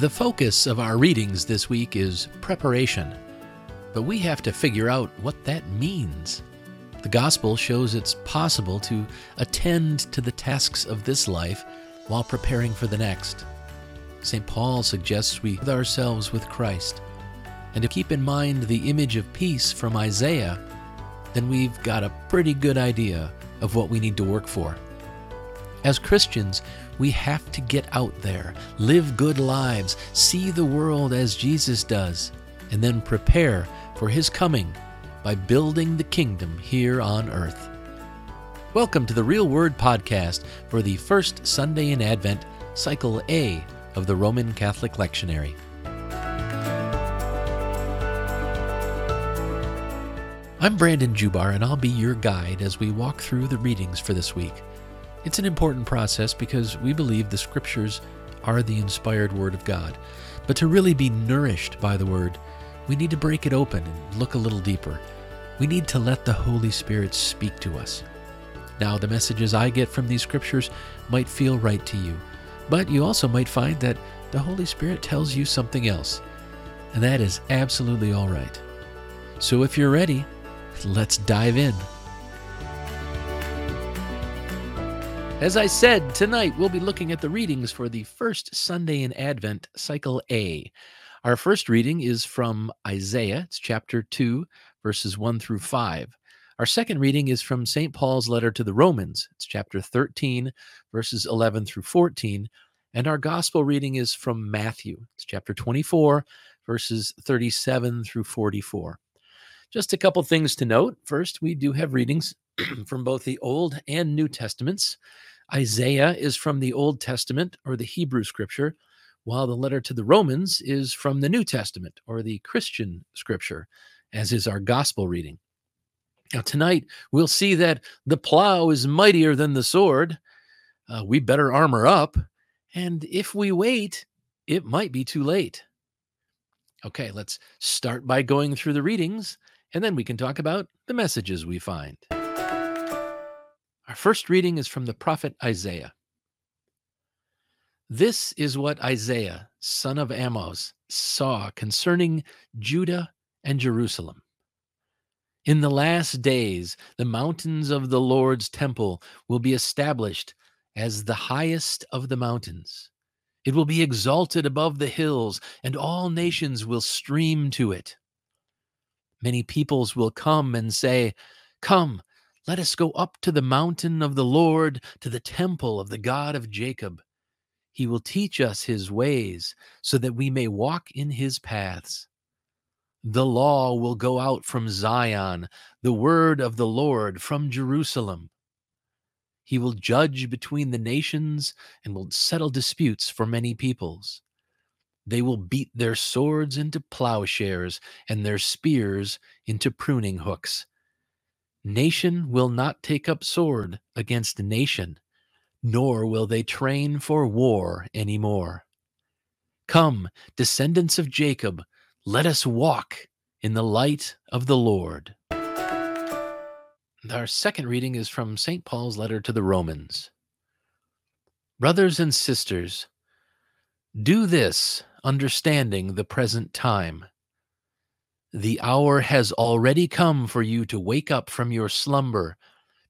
The focus of our readings this week is preparation, but we have to figure out what that means. The Gospel shows it's possible to attend to the tasks of this life while preparing for the next. St. Paul suggests we clothe ourselves with Christ, and to keep in mind the image of peace from Isaiah, then we've got a pretty good idea of what we need to work for. As Christians, we have to get out there, live good lives, see the world as Jesus does, and then prepare for His coming by building the Kingdom here on earth. Welcome to the Real Word Podcast for the first Sunday in Advent, Cycle A of the Roman Catholic Lectionary. I'm Brandon Jubar, and I'll be your guide as we walk through the readings for this week. It's an important process because we believe the Scriptures are the inspired Word of God. But to really be nourished by the Word, we need to break it open and look a little deeper. We need to let the Holy Spirit speak to us. Now, the messages I get from these Scriptures might feel right to you, but you also might find that the Holy Spirit tells you something else, and that is absolutely all right. So if you're ready, let's dive in. As I said, tonight we'll be looking at the readings for the first Sunday in Advent, Cycle A. Our first reading is from Isaiah. It's chapter 2, verses 1 through 5. Our second reading is from St. Paul's letter to the Romans. It's chapter 13, verses 11 through 14. And our gospel reading is from Matthew. It's chapter 24, verses 37 through 44. Just a couple things to note. First, we do have readings from both the Old and New Testaments. Isaiah is from the Old Testament, or the Hebrew Scripture, while the letter to the Romans is from the New Testament, or the Christian Scripture, as is our gospel reading. Now tonight, we'll see that the plow is mightier than the sword. We better armor up. And if we wait, it might be too late. Okay, let's start by going through the readings, and then we can talk about the messages we find. Our first reading is from the prophet Isaiah. This is what Isaiah, son of Amoz, saw concerning Judah and Jerusalem. In the last days, the mountains of the Lord's temple will be established as the highest of the mountains. It will be exalted above the hills, and all nations will stream to it. Many peoples will come and say, "Come, let us go up to the mountain of the Lord, to the temple of the God of Jacob. He will teach us his ways, so that we may walk in his paths. The law will go out from Zion, the word of the Lord from Jerusalem. He will judge between the nations and will settle disputes for many peoples. They will beat their swords into plowshares and their spears into pruning hooks. Nation will not take up sword against nation, nor will they train for war anymore. Come, descendants of Jacob, let us walk in the light of the Lord." Our second reading is from St. Paul's letter to the Romans. Brothers and sisters, do this, understanding the present time. The hour has already come for you to wake up from your slumber,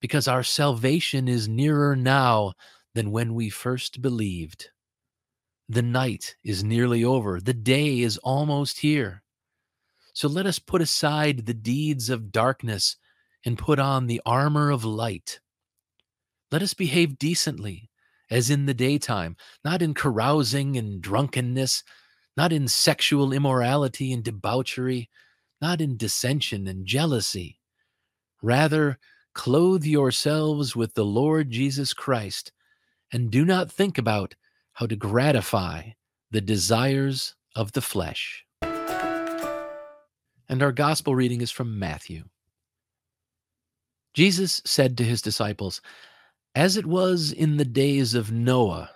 because our salvation is nearer now than when we first believed. The night is nearly over. The day is almost here. So let us put aside the deeds of darkness and put on the armor of light. Let us behave decently, as in the daytime, not in carousing and drunkenness, not in sexual immorality and debauchery, not in dissension and jealousy. Rather, clothe yourselves with the Lord Jesus Christ, and do not think about how to gratify the desires of the flesh. And our gospel reading is from Matthew. Jesus said to his disciples, "As it was in the days of Noah,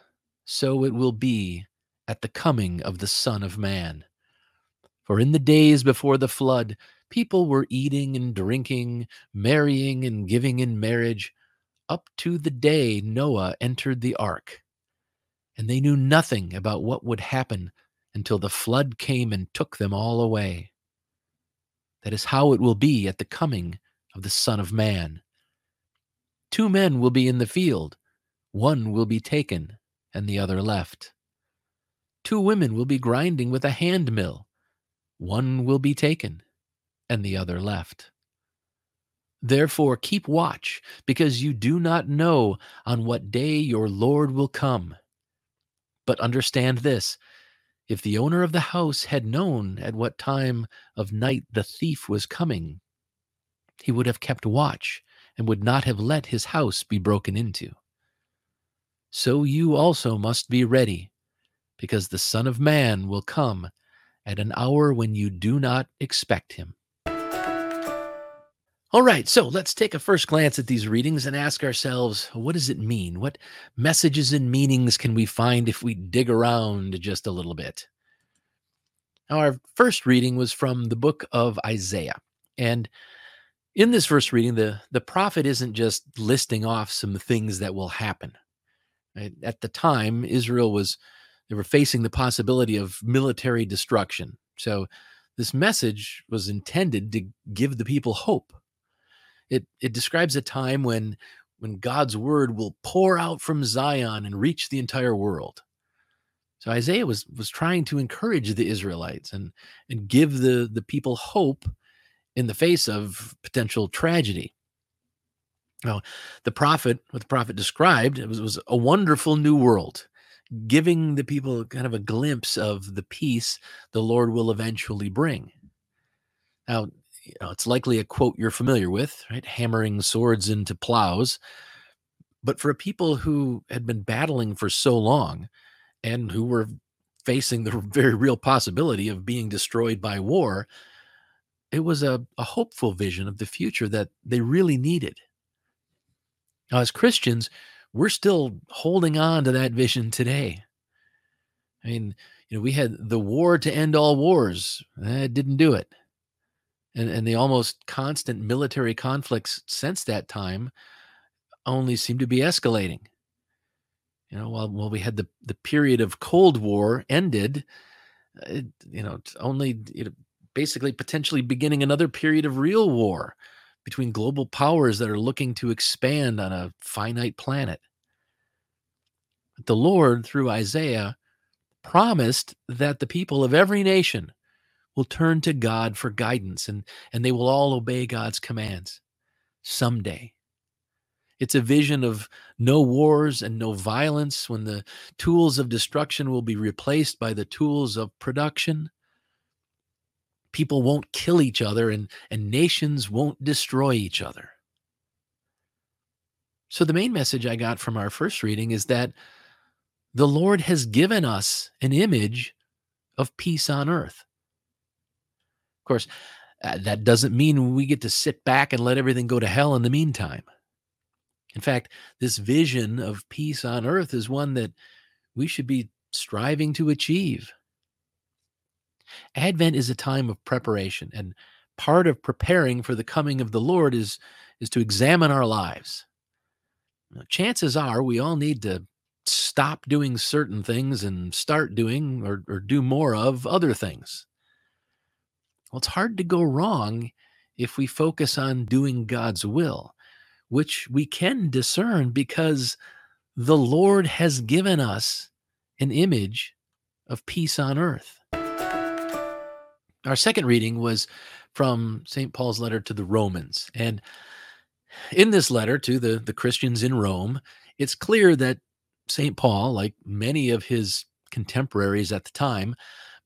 so it will be at the coming of the Son of Man. For in the days before the flood, people were eating and drinking, marrying and giving in marriage, up to the day Noah entered the ark. And they knew nothing about what would happen until the flood came and took them all away. That is how it will be at the coming of the Son of Man. 2 men will be in the field, one will be taken and the other left. 2 women will be grinding with a hand mill, one will be taken and the other left. Therefore keep watch, because you do not know on what day your Lord will come. But understand this, if the owner of the house had known at what time of night the thief was coming, he would have kept watch and would not have let his house be broken into. So you also must be ready, because the Son of Man will come at an hour when you do not expect him. All right, so let's take a first glance at these readings and ask ourselves, what does it mean? What messages and meanings can we find if we dig around just a little bit? Now, our first reading was from the book of Isaiah. And in this first reading, the prophet isn't just listing off some things that will happen. At the time, Israel they were facing the possibility of military destruction. So this message was intended to give the people hope. It describes a time when God's word will pour out from Zion and reach the entire world. So Isaiah was trying to encourage the Israelites and give the people hope in the face of potential tragedy. Now, what the prophet described, it was a wonderful new world, giving the people kind of a glimpse of the peace the Lord will eventually bring. Now, it's likely a quote you're familiar with, right? Hammering swords into plows. But for a people who had been battling for so long and who were facing the very real possibility of being destroyed by war, it was a hopeful vision of the future that they really needed. Now, as Christians, we're still holding on to that vision today. I mean, we had the war to end all wars. It didn't do it. And the almost constant military conflicts since that time only seem to be escalating. While we had the period of Cold War ended, basically potentially beginning another period of real war between global powers that are looking to expand on a finite planet. But the Lord, through Isaiah, promised that the people of every nation will turn to God for guidance, and they will all obey God's commands someday. It's a vision of no wars and no violence, when the tools of destruction will be replaced by the tools of production. People won't kill each other, and nations won't destroy each other. So the main message I got from our first reading is that the Lord has given us an image of peace on earth. Of course, that doesn't mean we get to sit back and let everything go to hell in the meantime. In fact, this vision of peace on earth is one that we should be striving to achieve. Advent is a time of preparation, and part of preparing for the coming of the Lord is to examine our lives. Now, chances are we all need to stop doing certain things and start doing or do more of other things. Well, it's hard to go wrong if we focus on doing God's will, which we can discern because the Lord has given us an image of peace on earth. Our second reading was from St. Paul's letter to the Romans. And in this letter to the Christians in Rome, it's clear that St. Paul, like many of his contemporaries at the time,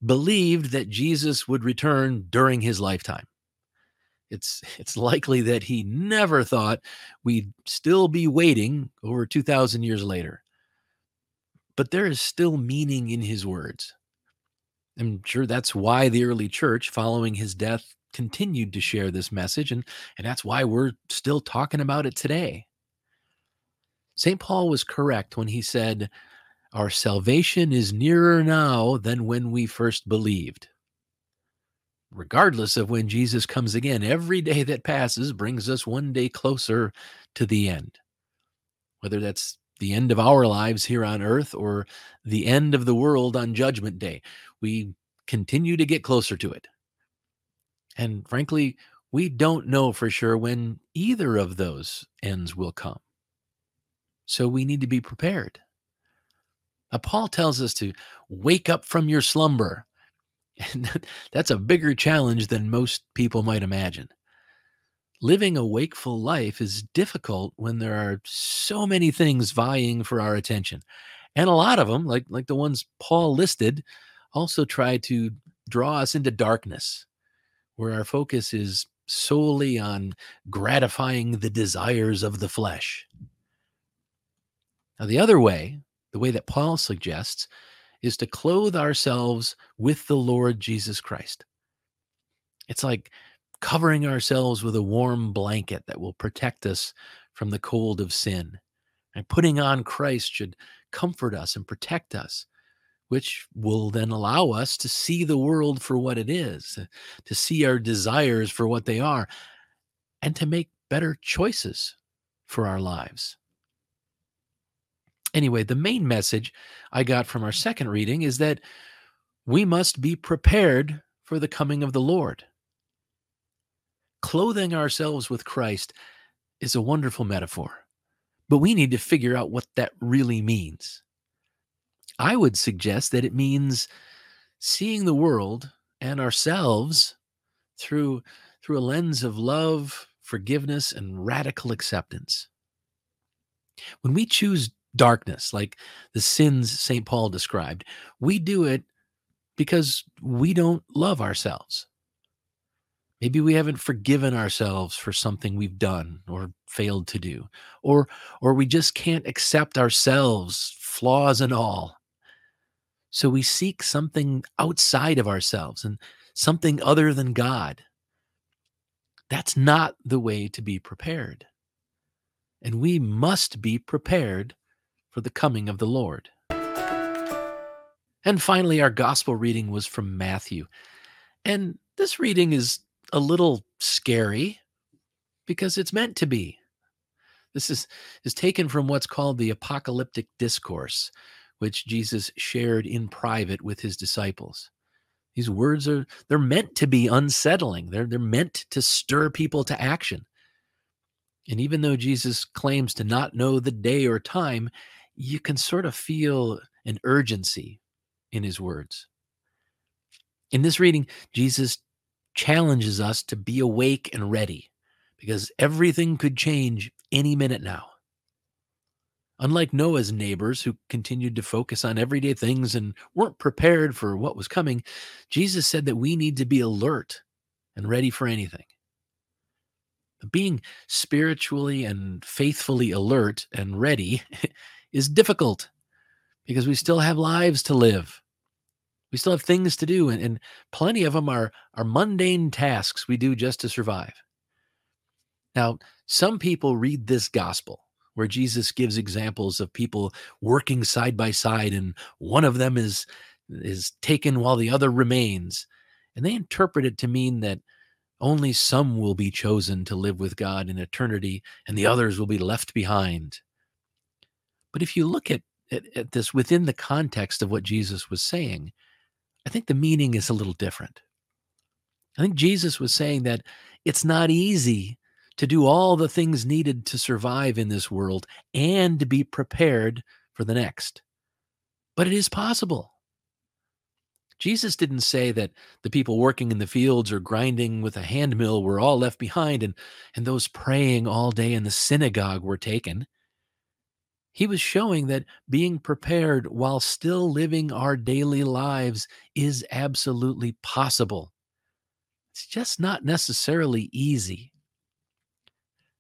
believed that Jesus would return during his lifetime. It's likely that he never thought we'd still be waiting over 2,000 years later. But there is still meaning in his words. I'm sure that's why the early church, following his death, continued to share this message, and that's why we're still talking about it today. St. Paul was correct when he said, "Our salvation is nearer now than when we first believed." Regardless of when Jesus comes again, every day that passes brings us one day closer to the end. Whether that's the end of our lives here on earth or the end of the world on Judgment Day. We continue to get closer to it. And frankly, we don't know for sure when either of those ends will come. So we need to be prepared. Now, Paul tells us to wake up from your slumber. And that's a bigger challenge than most people might imagine. Living a wakeful life is difficult when there are so many things vying for our attention. And a lot of them, like the ones Paul listed, also try to draw us into darkness, where our focus is solely on gratifying the desires of the flesh. Now, the other way, the way that Paul suggests, is to clothe ourselves with the Lord Jesus Christ. It's like covering ourselves with a warm blanket that will protect us from the cold of sin. And putting on Christ should comfort us and protect us, which will then allow us to see the world for what it is, to see our desires for what they are, and to make better choices for our lives. Anyway, the main message I got from our second reading is that we must be prepared for the coming of the Lord. Clothing ourselves with Christ is a wonderful metaphor, but we need to figure out what that really means. I would suggest that it means seeing the world and ourselves through a lens of love, forgiveness, and radical acceptance. When we choose darkness, like the sins St. Paul described, we do it because we don't love ourselves. Maybe we haven't forgiven ourselves for something we've done or failed to do, or we just can't accept ourselves, flaws and all. So we seek something outside of ourselves and something other than God. That's not the way to be prepared. And we must be prepared for the coming of the Lord. And finally, our gospel reading was from Matthew. And this reading is a little scary because it's meant to be. This is taken from what's called the apocalyptic discourse, which Jesus shared in private with his disciples. These words they're meant to be unsettling. They're meant to stir people to action. And even though Jesus claims to not know the day or time, you can sort of feel an urgency in his words. In this reading, Jesus challenges us to be awake and ready, because everything could change any minute now. Unlike Noah's neighbors, who continued to focus on everyday things and weren't prepared for what was coming, Jesus said that we need to be alert and ready for anything. Being spiritually and faithfully alert and ready is difficult because we still have lives to live. We still have things to do, and plenty of them are mundane tasks we do just to survive. Now, some people read this gospel where Jesus gives examples of people working side by side, and one of them is taken while the other remains. And they interpret it to mean that only some will be chosen to live with God in eternity, and the others will be left behind. But if you look at this within the context of what Jesus was saying, I think the meaning is a little different. I think Jesus was saying that it's not easy to do all the things needed to survive in this world and to be prepared for the next. But it is possible. Jesus didn't say that the people working in the fields or grinding with a hand mill were all left behind and those praying all day in the synagogue were taken. He was showing that being prepared while still living our daily lives is absolutely possible. It's just not necessarily easy.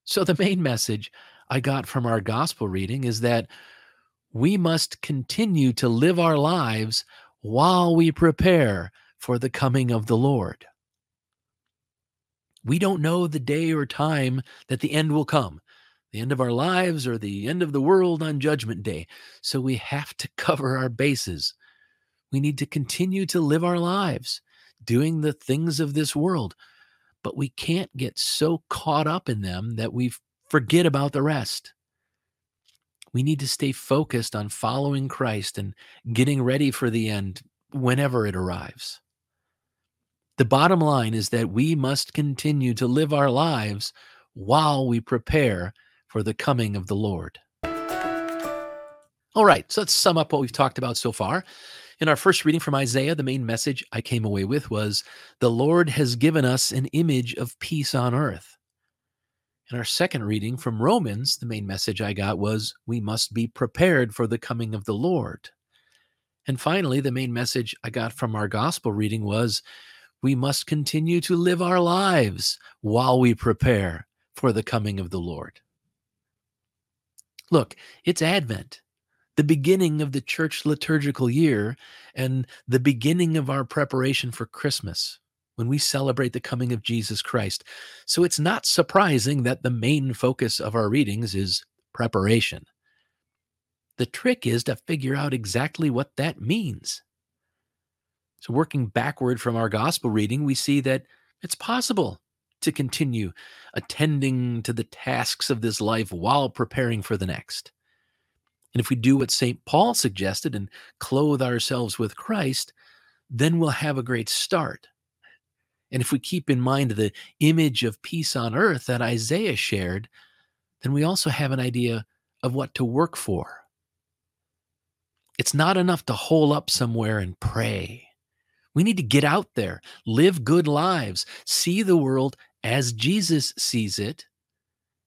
So the main message I got from our gospel reading is that we must continue to live our lives while we prepare for the coming of the Lord. We don't know the day or time that the end will come, the end of our lives or the end of the world on Judgment Day. So we have to cover our bases. We need to continue to live our lives, doing the things of this world, but we can't get so caught up in them that we forget about the rest. We need to stay focused on following Christ and getting ready for the end whenever it arrives. The bottom line is that we must continue to live our lives while we prepare for the coming of the Lord. All right, so let's sum up what we've talked about so far. In our first reading from Isaiah, the main message I came away with was, the Lord has given us an image of peace on earth. In our second reading from Romans, the main message I got was, we must be prepared for the coming of the Lord. And finally, the main message I got from our gospel reading was, we must continue to live our lives while we prepare for the coming of the Lord. Look, it's Advent, the beginning of the church liturgical year, and the beginning of our preparation for Christmas, when we celebrate the coming of Jesus Christ. So it's not surprising that the main focus of our readings is preparation. The trick is to figure out exactly what that means. So working backward from our gospel reading, we see that it's possible to continue attending to the tasks of this life while preparing for the next. And if we do what St. Paul suggested and clothe ourselves with Christ, then we'll have a great start. And if we keep in mind the image of peace on earth that Isaiah shared, then we also have an idea of what to work for. It's not enough to hole up somewhere and pray. We need to get out there, live good lives, see the world as Jesus sees it,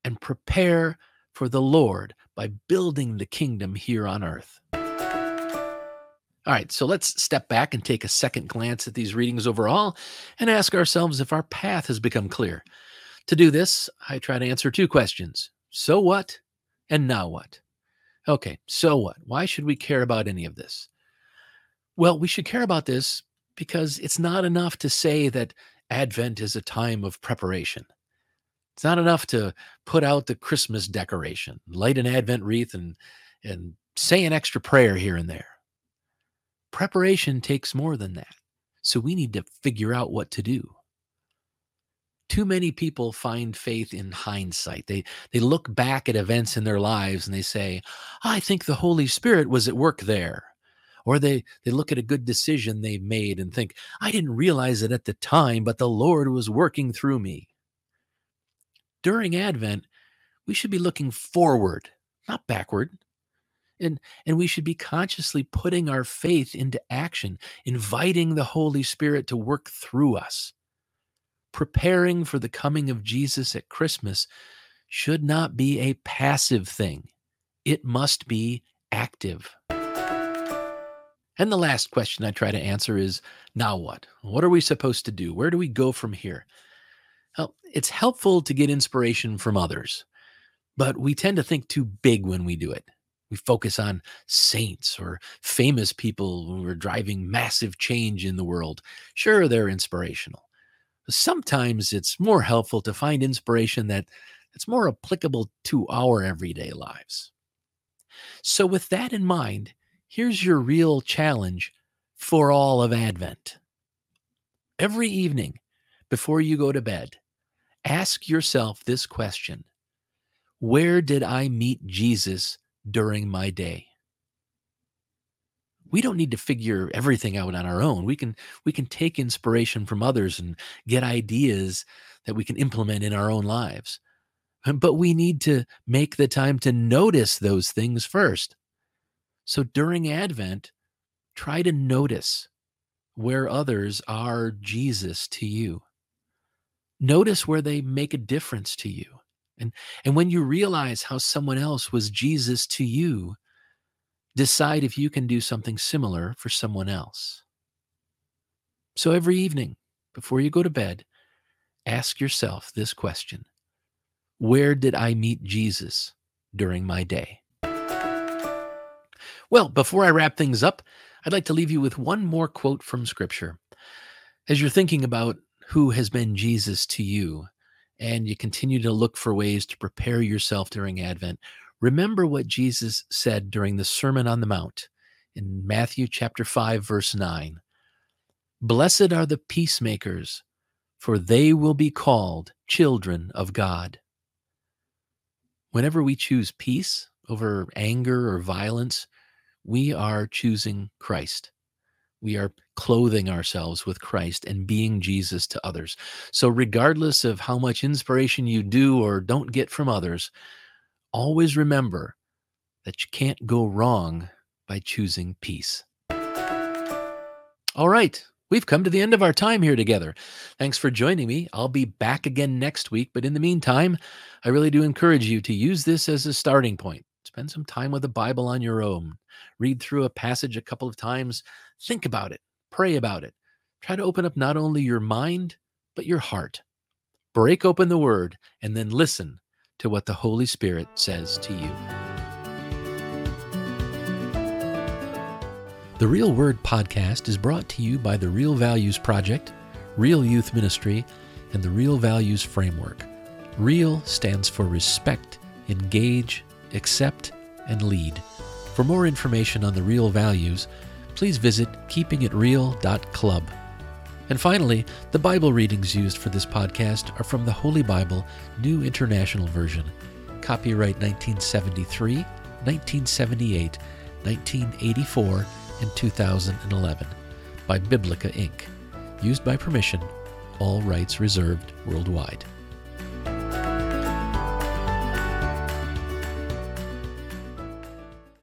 and prepare for the Lord by building the kingdom here on earth. All right, so let's step back and take a second glance at these readings overall and ask ourselves if our path has become clear. To do this, I try to answer two questions. So what? And now what? Okay, so what? Why should we care about any of this? Well, we should care about this because it's not enough to say that Advent is a time of preparation. It's not enough to put out the Christmas decoration, light an Advent wreath, and say an extra prayer here and there. Preparation takes more than that, so we need to figure out what to do. Too many people find faith in hindsight. They look back at events in their lives and they say, I think the Holy Spirit was at work there. Or they look at a good decision they made and think, I didn't realize it at the time, but the Lord was working through me. During Advent, we should be looking forward, not backward. And we should be consciously putting our faith into action, inviting the Holy Spirit to work through us. Preparing for the coming of Jesus at Christmas should not be a passive thing. It must be active. And the last question I try to answer is, now what? What are we supposed to do? Where do we go from here? Well, it's helpful to get inspiration from others, but we tend to think too big when we do it. We focus on saints or famous people who are driving massive change in the world. Sure, they're inspirational. Sometimes it's more helpful to find inspiration that's more applicable to our everyday lives. So with that in mind, here's your real challenge for all of Advent. Every evening, before you go to bed, ask yourself this question: where did I meet Jesus during my day? We don't need to figure everything out on our own. We can take inspiration from others and get ideas that we can implement in our own lives. But we need to make the time to notice those things first. So during Advent, try to notice where others are Jesus to you. Notice where they make a difference to you. And when you realize how someone else was Jesus to you, decide if you can do something similar for someone else. So every evening, before you go to bed, ask yourself this question: where did I meet Jesus during my day? Well, before I wrap things up, I'd like to leave you with one more quote from Scripture. As you're thinking about who has been Jesus to you, and you continue to look for ways to prepare yourself during Advent, remember what Jesus said during the Sermon on the Mount in Matthew chapter 5, verse 9. Blessed are the peacemakers, for they will be called children of God. Whenever we choose peace over anger or violence, we are choosing Christ. We are clothing ourselves with Christ and being Jesus to others. So regardless of how much inspiration you do or don't get from others, always remember that you can't go wrong by choosing peace. All right, we've come to the end of our time here together. Thanks for joining me. I'll be back again next week, but in the meantime, I really do encourage you to use this as a starting point. Spend some time with the Bible on your own. Read through a passage a couple of times. Think about it. Pray about it. Try to open up not only your mind, but your heart. Break open the Word and then listen to what the Holy Spirit says to you. The Real Word Podcast is brought to you by the Real Values Project, Real Youth Ministry, and the Real Values Framework. Real stands for respect, engage, accept, and lead. For more information on the Real Values, please visit keepingitreal.club. And finally, the Bible readings used for this podcast are from the Holy Bible, New International Version. Copyright 1973, 1978, 1984, and 2011 by Biblica, Inc. Used by permission, all rights reserved worldwide.